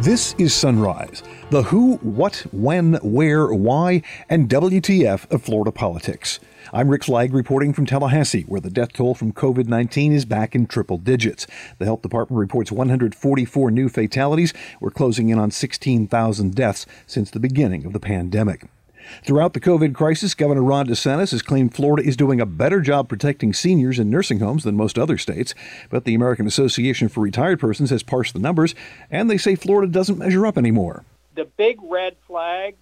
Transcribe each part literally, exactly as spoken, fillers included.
This is Sunrise, the who, what, when, where, why, and W T F of Florida politics. I'm Rick Slagg reporting from Tallahassee, where the death toll from COVID nineteen is back in triple digits. The Health Department reports one hundred forty-four new fatalities. We're closing in on sixteen thousand deaths since the beginning of the pandemic. Throughout the COVID crisis, Governor Ron DeSantis has claimed Florida is doing a better job protecting seniors in nursing homes than most other states. But the American Association for Retired Persons has parsed the numbers, and they say Florida doesn't measure up anymore. The big red flag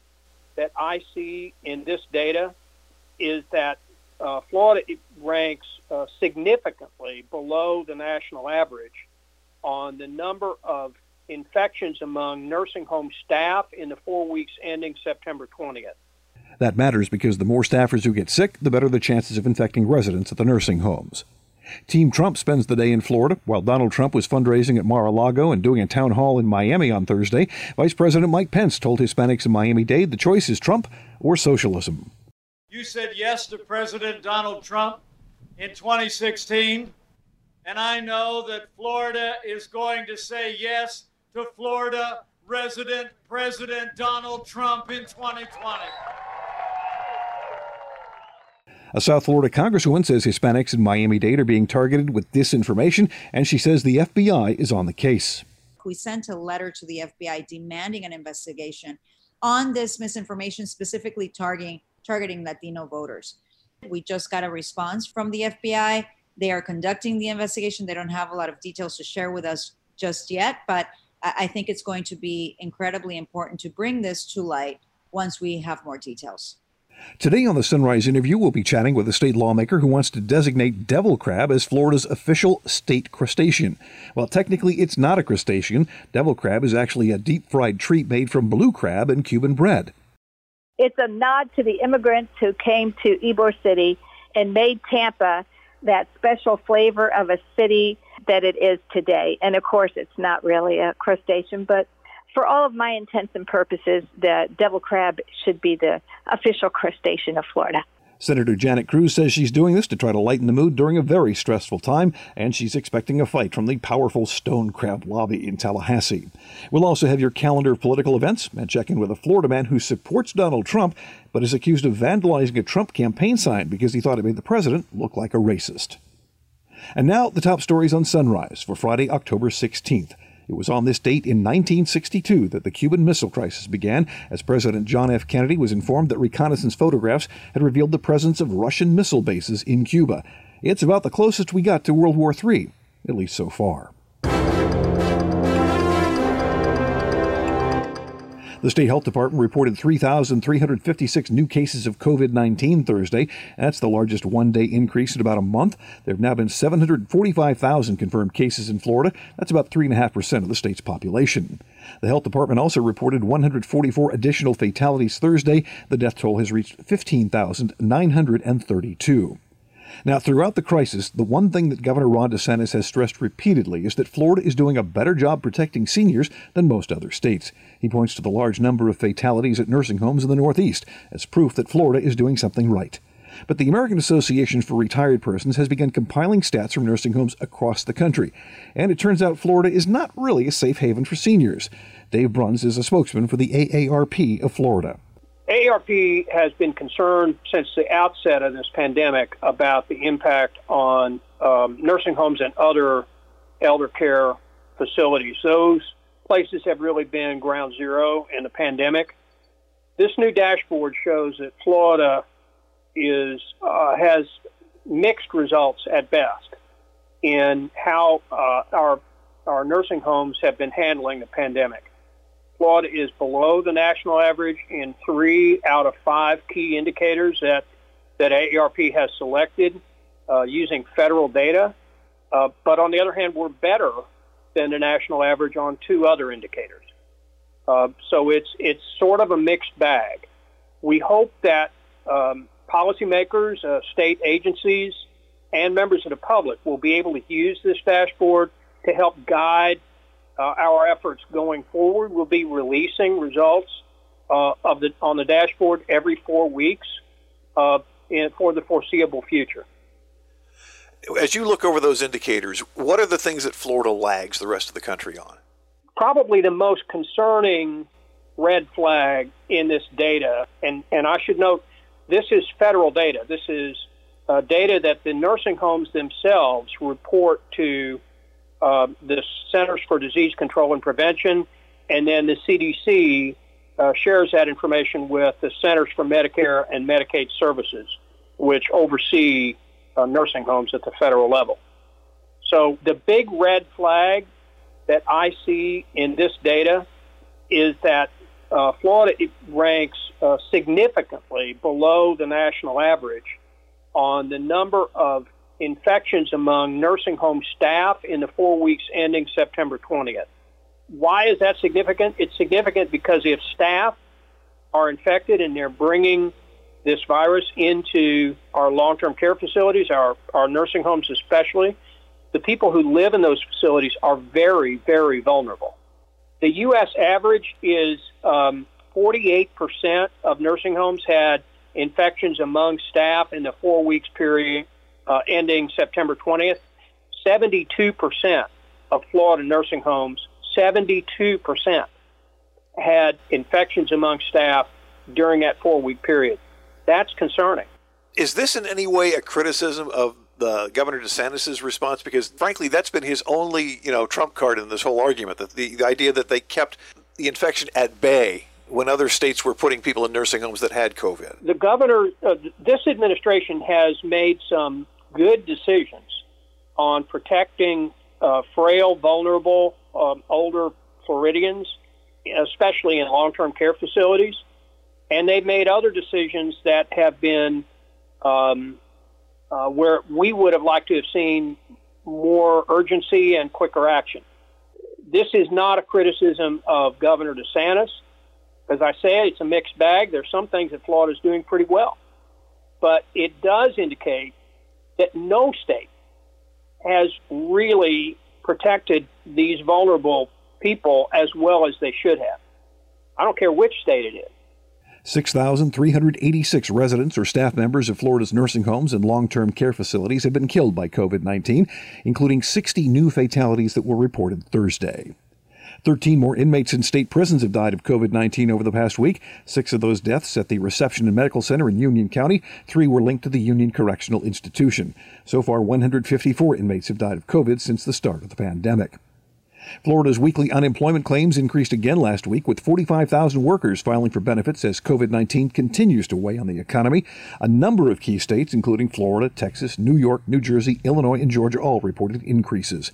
that I see in this data is that uh, Florida ranks uh, significantly below the national average on the number of infections among nursing home staff in the four weeks ending September twentieth. That matters because the more staffers who get sick, the better the chances of infecting residents at the nursing homes. Team Trump spends the day in Florida. While Donald Trump was fundraising at Mar-a-Lago and doing a town hall in Miami on Thursday, Vice President Mike Pence told Hispanics in Miami-Dade the choice is Trump or socialism. You said yes to President Donald Trump in twenty sixteen, and I know that Florida is going to say yes to Florida resident President Donald Trump in twenty twenty. A South Florida congresswoman says Hispanics in Miami-Dade are being targeted with disinformation, and she says the F B I is on the case. We sent a letter to the F B I demanding an investigation on this misinformation, specifically targeting, targeting Latino voters. We just got a response from the F B I. They are conducting the investigation. They don't have a lot of details to share with us just yet, but I think it's going to be incredibly important to bring this to light once we have more details. Today on the Sunrise interview, we'll be chatting with a state lawmaker who wants to designate devil crab as Florida's official state crustacean. Well, technically, it's not a crustacean. Devil crab is actually a deep-fried treat made from blue crab and Cuban bread. It's a nod to the immigrants who came to Ybor City and made Tampa that special flavor of a city that it is today. And, of course, it's not really a crustacean, but for all of my intents and purposes, the devil crab should be the official crustacean of Florida. Senator Janet Cruz says she's doing this to try to lighten the mood during a very stressful time, and she's expecting a fight from the powerful stone crab lobby in Tallahassee. We'll also have your calendar of political events and check in with a Florida man who supports Donald Trump but is accused of vandalizing a Trump campaign sign because he thought it made the president look like a racist. And now the top stories on Sunrise for Friday, October sixteenth. It was on this date in nineteen sixty-two that the Cuban Missile Crisis began, as President John F. Kennedy was informed that reconnaissance photographs had revealed the presence of Russian missile bases in Cuba. It's about the closest we got to World War Three, at least so far. The State Health Department reported three thousand three hundred fifty-six new cases of COVID nineteen Thursday. That's the largest one-day increase in about a month. There have now been seven hundred forty-five thousand confirmed cases in Florida. That's about three point five percent of the state's population. The Health Department also reported one hundred forty-four additional fatalities Thursday. The death toll has reached fifteen thousand nine hundred thirty-two. Now, throughout the crisis, the one thing that Governor Ron DeSantis has stressed repeatedly is that Florida is doing a better job protecting seniors than most other states. He points to the large number of fatalities at nursing homes in the Northeast as proof that Florida is doing something right. But the American Association for Retired Persons has begun compiling stats from nursing homes across the country. And it turns out Florida is not really a safe haven for seniors. Dave Bruns is a spokesman for the A A R P of Florida. A A R P has been concerned since the outset of this pandemic about the impact on um, nursing homes and other elder care facilities. Those places have really been ground zero in the pandemic. This new dashboard shows that Florida is uh, has mixed results at best in how uh, our our nursing homes have been handling the pandemic. Florida is below the national average in three out of five key indicators that, that A A R P has selected uh, using federal data. Uh, but on the other hand, we're better than the national average on two other indicators. Uh, so it's, it's sort of a mixed bag. We hope that um, policymakers, uh, state agencies, and members of the public will be able to use this dashboard to help guide Uh, our efforts going forward. Will be releasing results uh, of the on the dashboard every four weeks uh, in, for the foreseeable future. As you look over those indicators, what are the things that Florida lags the rest of the country on? probably the most concerning red flag in this data, and, and I should note, this is federal data. This is uh, data that the nursing homes themselves report to uh, the Centers for Disease Control and Prevention, and then the C D C uh, shares that information with the Centers for Medicare and Medicaid Services, which oversee uh, nursing homes at the federal level. So the big red flag that I see in this data is that uh, Florida ranks uh, significantly below the national average on the number of infections among nursing home staff in the four weeks ending September twentieth. Why is that significant? It's significant because if staff are infected and they're bringing this virus into our long-term care facilities, our, our nursing homes especially, the people who live in those facilities are very, very vulnerable. The U S average is um, forty-eight percent of nursing homes had infections among staff in the four weeks period uh, ending September twentieth. seventy-two percent of Florida nursing homes, seventy-two percent had infections among staff during that four-week period. That's concerning. Is this in any way a criticism of the Governor DeSantis' response? Because, frankly, that's been his only, you know, trump card in this whole argument, that the, the idea that they kept the infection at bay when other states were putting people in nursing homes that had COVID. The governor, uh, this administration has made some good decisions on protecting uh, frail, vulnerable, um, older Floridians, especially in long-term care facilities. And they've made other decisions that have been um, Uh, where we would have liked to have seen more urgency and quicker action. This is not a criticism of Governor DeSantis. As I said, it's a mixed bag. There's some things that Florida is doing pretty well. But it does indicate that no state has really protected these vulnerable people as well as they should have. I don't care which state it is. six thousand three hundred eighty-six residents or staff members of Florida's nursing homes and long-term care facilities have been killed by COVID nineteen, including sixty new fatalities that were reported Thursday. thirteen more inmates in state prisons have died of COVID nineteen over the past week. Six of those deaths at the Reception and Medical Center in Union County. Three were linked to the Union Correctional Institution. So far, one hundred fifty-four inmates have died of COVID since the start of the pandemic. Florida's weekly unemployment claims increased again last week, with forty-five thousand workers filing for benefits as COVID nineteen continues to weigh on the economy. A number of key states, including Florida, Texas, New York, New Jersey, Illinois, and Georgia, all reported increases.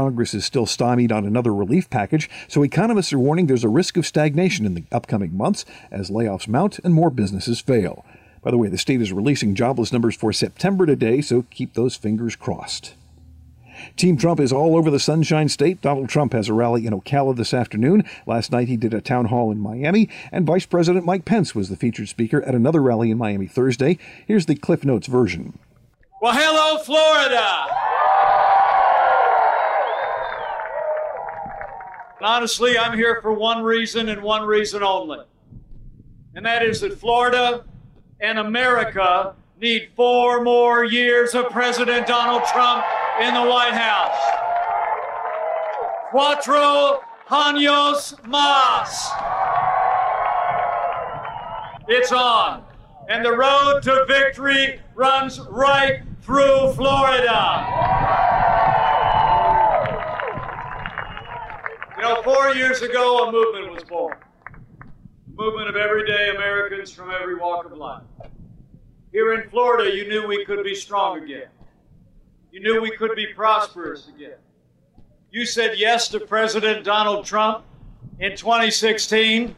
Congress is still stymied on another relief package, so economists are warning there's a risk of stagnation in the upcoming months as layoffs mount and more businesses fail. By the way, the state is releasing jobless numbers for September today, so keep those fingers crossed. Team Trump is all over the Sunshine State. Donald Trump has a rally in Ocala this afternoon. Last night he did a town hall in Miami, and Vice President Mike Pence was the featured speaker at another rally in Miami Thursday. Here's the Cliff Notes version. Well, hello, Florida! And honestly, I'm here for one reason and one reason only, and that is that Florida and America need four more years of President Donald Trump in the White House. Cuatro años más. It's on. And the road to victory runs right through Florida. You know, four years ago, a movement was born. A movement of everyday Americans from every walk of life. Here in Florida, you knew we could be strong again. You knew we could be prosperous again. You said yes to President Donald Trump in twenty sixteen,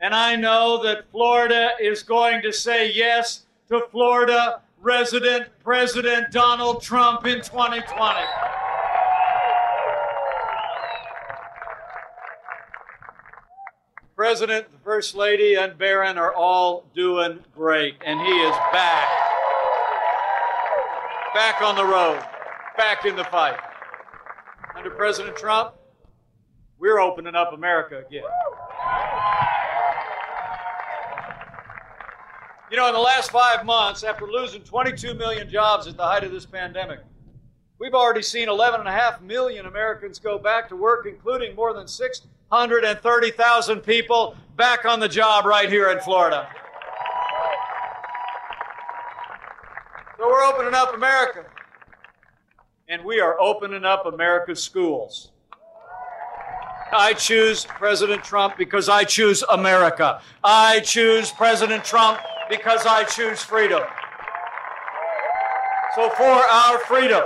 and I know that Florida is going to say yes to Florida resident President Donald Trump in twenty twenty. President, the First Lady, and Barron are all doing great, and he is back. Back on the road, back in the fight. Under President Trump, we're opening up America again. You know, in the last five months, after losing twenty-two million jobs at the height of this pandemic, We've already seen eleven and a half million Americans go back to work, including more than six hundred thirty thousand people back on the job right here in Florida. So we're opening up America. And we are opening up America's schools. I choose President Trump because I choose America. I choose President Trump because I choose freedom. So for our freedom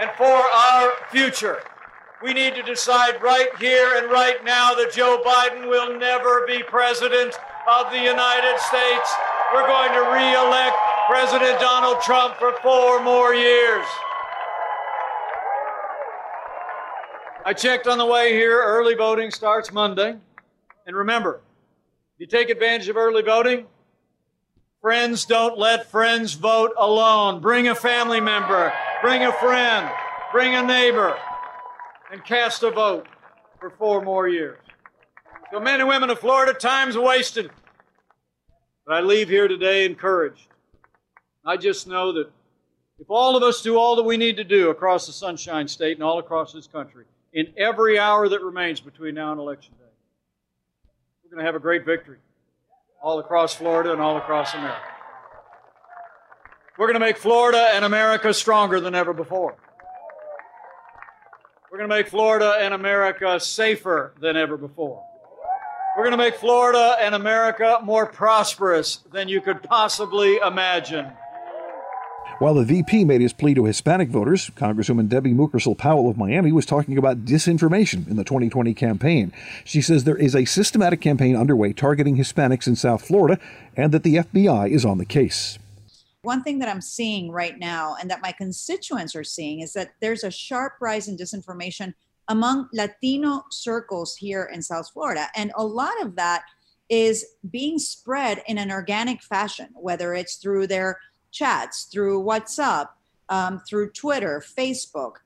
and for our future, we need to decide right here and right now that Joe Biden will never be president of the United States. We're going to re-elect President Donald Trump for four more years. I checked on the way here. Early voting starts Monday. And remember, if you take advantage of early voting, friends, don't let friends vote alone. Bring a family member, bring a friend, bring a neighbor, and cast a vote for four more years. So men and women of Florida, time's wasted. But I leave here today encouraged. I just know that if all of us do all that we need to do across the Sunshine State and all across this country, in every hour that remains between now and Election Day, we're going to have a great victory all across Florida and all across America. We're going to make Florida and America stronger than ever before. We're going to make Florida and America safer than ever before. We're going to make Florida and America more prosperous than you could possibly imagine. While the V P made his plea to Hispanic voters, Congresswoman Debbie Mucarsel-Powell of Miami was talking about disinformation in the twenty twenty campaign. She says there is a systematic campaign underway targeting Hispanics in South Florida and that the F B I is on the case. One thing that I'm seeing right now and that my constituents are seeing is that there's a sharp rise in disinformation among Latino circles here in South Florida. And a lot of that is being spread in an organic fashion, whether it's through their chats, through WhatsApp, um, through Twitter, Facebook.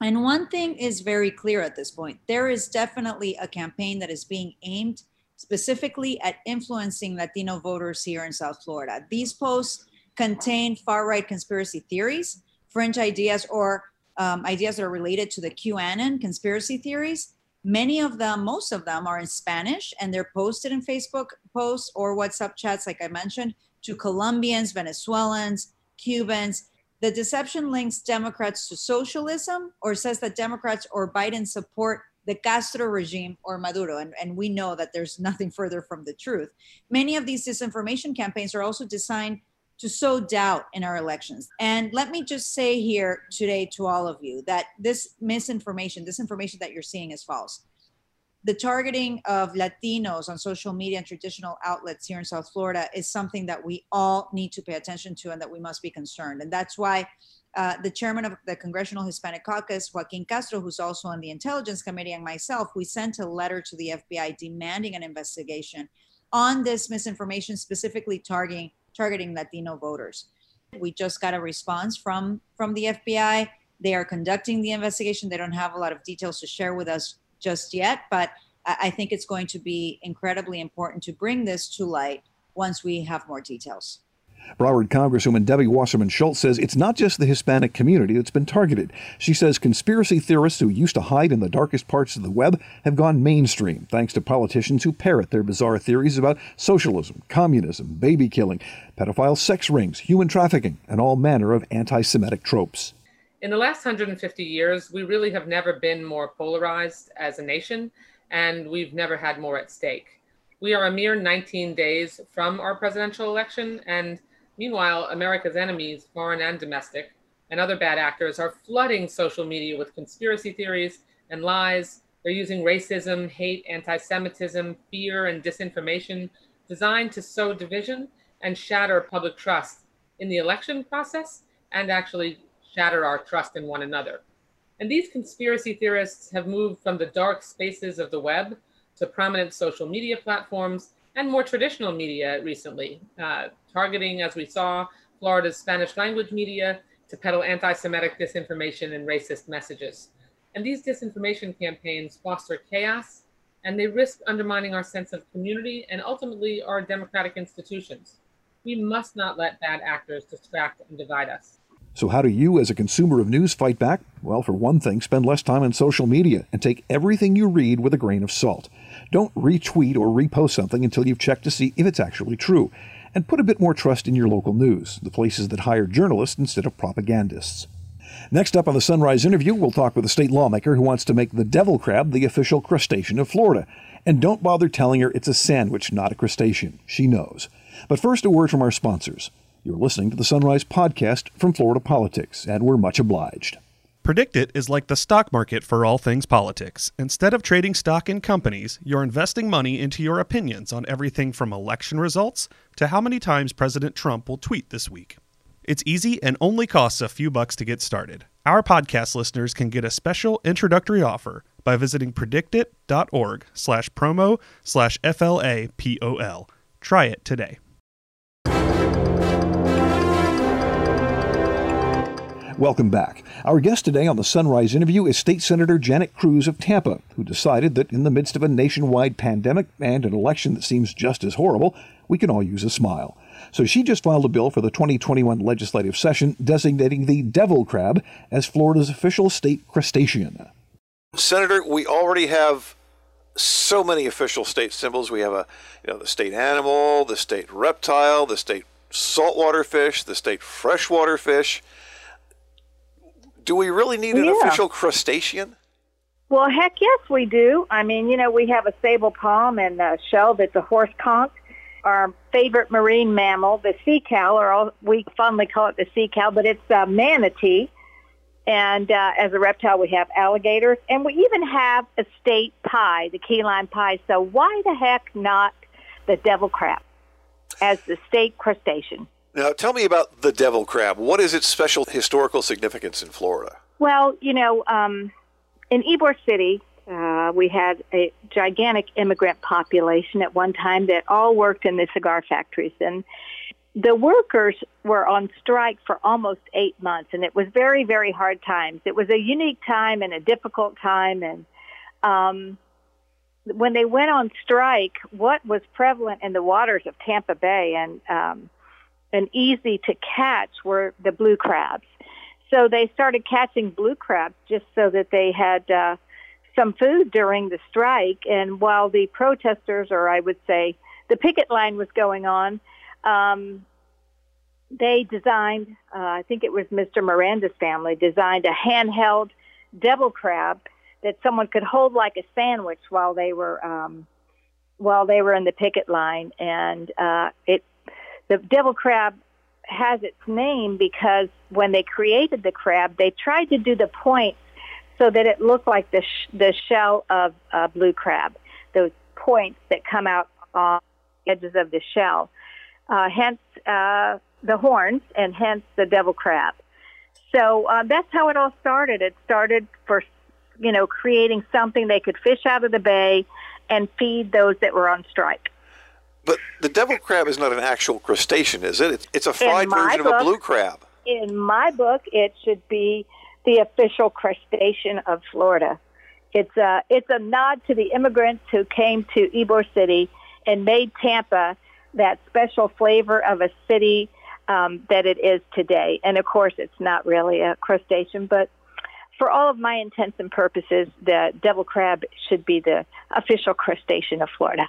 And one thing is very clear at this point. There is definitely a campaign that is being aimed specifically at influencing Latino voters here in South Florida. These posts contain far-right conspiracy theories, fringe ideas, or um, ideas that are related to the QAnon conspiracy theories. Many of them, most of them are in Spanish, and they're posted in Facebook posts or WhatsApp chats, like I mentioned, to Colombians, Venezuelans, Cubans. The deception links Democrats to socialism or says that Democrats or Biden support the Castro regime or Maduro. And, and we know that there's nothing further from the truth. Many of these disinformation campaigns are also designed to sow doubt in our elections. And let me just say here today to all of you that this misinformation, this information that you're seeing is false. The targeting of Latinos on social media and traditional outlets here in South Florida is something that we all need to pay attention to and that we must be concerned. And that's why uh, the chairman of the Congressional Hispanic Caucus, Joaquin Castro, who's also on the Intelligence Committee, and myself, we sent a letter to the F B I demanding an investigation on this misinformation, specifically targeting, targeting Latino voters. We just got a response from, from the F B I. They are conducting the investigation. They don't have a lot of details to share with us just yet, but I think it's going to be incredibly important to bring this to light once we have more details. Broward Congresswoman Debbie Wasserman Schultz says it's not just the Hispanic community that's been targeted. She says conspiracy theorists who used to hide in the darkest parts of the web have gone mainstream, thanks to politicians who parrot their bizarre theories about socialism, communism, baby killing, pedophile sex rings, human trafficking, and all manner of anti-Semitic tropes. In the last one hundred fifty years, we really have never been more polarized as a nation, and we've never had more at stake. We are a mere nineteen days from our presidential election, and meanwhile, America's enemies, foreign and domestic, and other bad actors are flooding social media with conspiracy theories and lies. They're using racism, hate, anti-Semitism, fear, and disinformation designed to sow division and shatter public trust in the election process and actually shatter our trust in one another. And these conspiracy theorists have moved from the dark spaces of the web to prominent social media platforms and more traditional media recently, uh, targeting, as we saw, Florida's Spanish language media to peddle anti-Semitic disinformation and racist messages. And these disinformation campaigns foster chaos, and they risk undermining our sense of community and ultimately our democratic institutions. We must not let bad actors distract and divide us. So how do you, as a consumer of news, fight back? Well, for one thing, spend less time on social media and take everything you read with a grain of salt. Don't retweet or repost something until you've checked to see if it's actually true. And put a bit more trust in your local news, the places that hire journalists instead of propagandists. Next up on the Sunrise Interview, we'll talk with a state lawmaker who wants to make the devil crab the official crustacean of Florida. And don't bother telling her it's a sandwich, not a crustacean. She knows. But first, a word from our sponsors. You're listening to the Sunrise Podcast from Florida Politics, and we're much obliged. PredictIt is like the stock market for all things politics. Instead of trading stock in companies, you're investing money into your opinions on everything from election results to how many times President Trump will tweet this week. It's easy and only costs a few bucks to get started. Our podcast listeners can get a special introductory offer by visiting predictit.org slash promo slash F L A P O L. Try it today. Welcome back. Our guest today on the Sunrise Interview is State Senator Janet Cruz of Tampa, who decided that in the midst of a nationwide pandemic and an election that seems just as horrible, we can all use a smile. So she just filed a bill for the twenty twenty-one legislative session designating the devil crab as Florida's official state crustacean. Senator, we already have so many official state symbols. We have a, you know, the state animal, the state reptile, the state saltwater fish, the state freshwater fish. Do we really need an yeah. official crustacean? Well, heck yes, we do. I mean, you know, we have a sable palm and a shell that's a horse conch. Our favorite marine mammal, the sea cow, or all, we fondly call it the sea cow, but it's a manatee. And uh, as a reptile, we have alligators. And we even have a state pie, the key lime pie. So why the heck not the devil crab as the state crustacean? Now, tell me about the devil crab. What is its special historical significance in Florida? Well, you know, um, in Ybor City, uh, we had a gigantic immigrant population at one time that all worked in the cigar factories. And the workers were on strike for almost eight months, and it was very, very hard times. It was a unique time and a difficult time. And um, when they went on strike, what was prevalent in the waters of Tampa Bay and um and easy to catch were the blue crabs. So they started catching blue crabs just so that they had uh, some food during the strike. And while the protesters, or I would say the picket line was going on, um, they designed, uh, I think it was Mister Miranda's family, designed a handheld devil crab that someone could hold like a sandwich while they were um, while they were in the picket line. And uh, it The devil crab has its name because when they created the crab, they tried to do the points so that it looked like the sh- the shell of a uh, blue crab, those points that come out on the edges of the shell, uh, hence uh, the horns, and hence the devil crab. So uh, that's how it all started. It started for, you know, creating something they could fish out of the bay and feed those that were on strike. But the devil crab is not an actual crustacean, is it? It's a fried version book, of a blue crab. In my book, it should be the official crustacean of Florida. It's a, it's a nod to the immigrants who came to Ybor City and made Tampa that special flavor of a city um, that it is today. And, of course, it's not really a crustacean, but for all of my intents and purposes, the devil crab should be the official crustacean of Florida.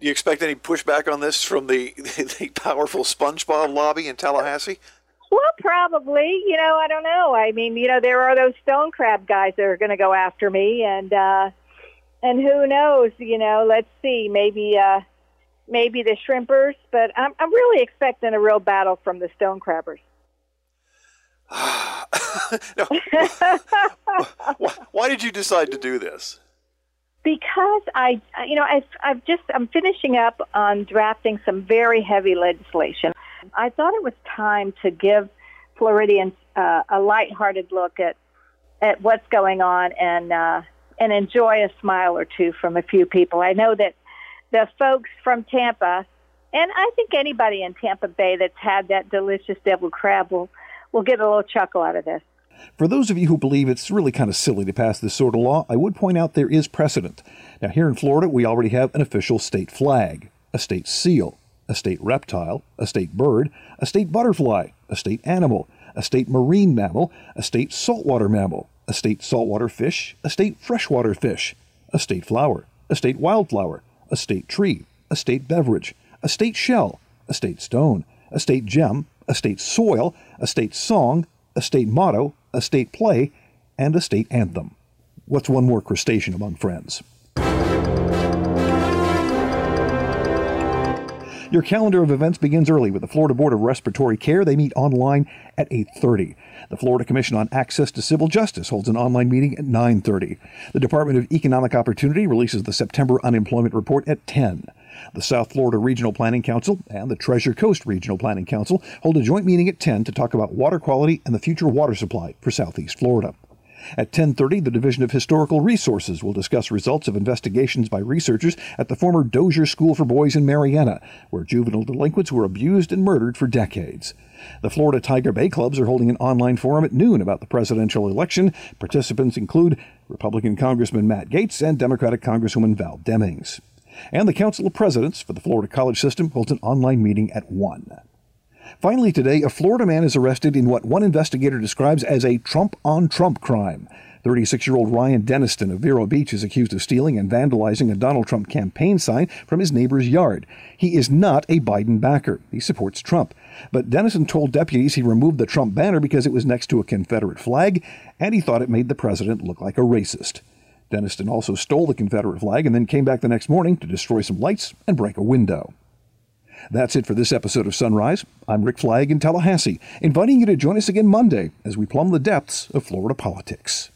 Do you expect any pushback on this from the, the, the powerful SpongeBob lobby in Tallahassee? Well, probably. You know, I don't know. I mean, you know, there are those stone crab guys that are going to go after me, and uh, and who knows? You know, let's see. Maybe uh, maybe the shrimpers, but I'm I'm really expecting a real battle from the stone crabbers. No. why, why did you decide to do this? Because I, you know, I've, I've just, I'm finishing up on drafting some very heavy legislation. I thought it was time to give Floridians uh, a lighthearted look at at what's going on and uh, and enjoy a smile or two from a few people. I know that the folks from Tampa, and I think anybody in Tampa Bay that's had that delicious devil crab will, will get a little chuckle out of this. For those of you who believe it's really kind of silly to pass this sort of law, I would point out there is precedent. Now, here in Florida, we already have an official state flag, a state seal, a state reptile, a state bird, a state butterfly, a state animal, a state marine mammal, a state saltwater mammal, a state saltwater fish, a state freshwater fish, a state flower, a state wildflower, a state tree, a state beverage, a state shell, a state stone, a state gem, a state soil, a state song, a state motto, a state play, and a state anthem. What's one more crustacean among friends? Your calendar of events begins early with the Florida Board of Respiratory Care. They meet online at eight thirty. The Florida Commission on Access to Civil Justice holds an online meeting at nine thirty. The Department of Economic Opportunity releases the September Unemployment Report at ten. The South Florida Regional Planning Council and the Treasure Coast Regional Planning Council hold a joint meeting at ten to talk about water quality and the future water supply for Southeast Florida. At ten thirty, the Division of Historical Resources will discuss results of investigations by researchers at the former Dozier School for Boys in Marianna, where juvenile delinquents were abused and murdered for decades. The Florida Tiger Bay Clubs are holding an online forum at noon about the presidential election. Participants include Republican Congressman Matt Gaetz and Democratic Congresswoman Val Demings. And the Council of Presidents for the Florida College System holds an online meeting at one. Finally today, a Florida man is arrested in what one investigator describes as a Trump-on-Trump crime. thirty-six-year-old Ryan Denniston of Vero Beach is accused of stealing and vandalizing a Donald Trump campaign sign from his neighbor's yard. He is not a Biden backer. He supports Trump. But Denniston told deputies he removed the Trump banner because it was next to a Confederate flag, and he thought it made the president look like a racist. Denniston also stole the Confederate flag and then came back the next morning to destroy some lights and break a window. That's it for this episode of Sunrise. I'm Rick Slagg in Tallahassee, inviting you to join us again Monday as we plumb the depths of Florida politics.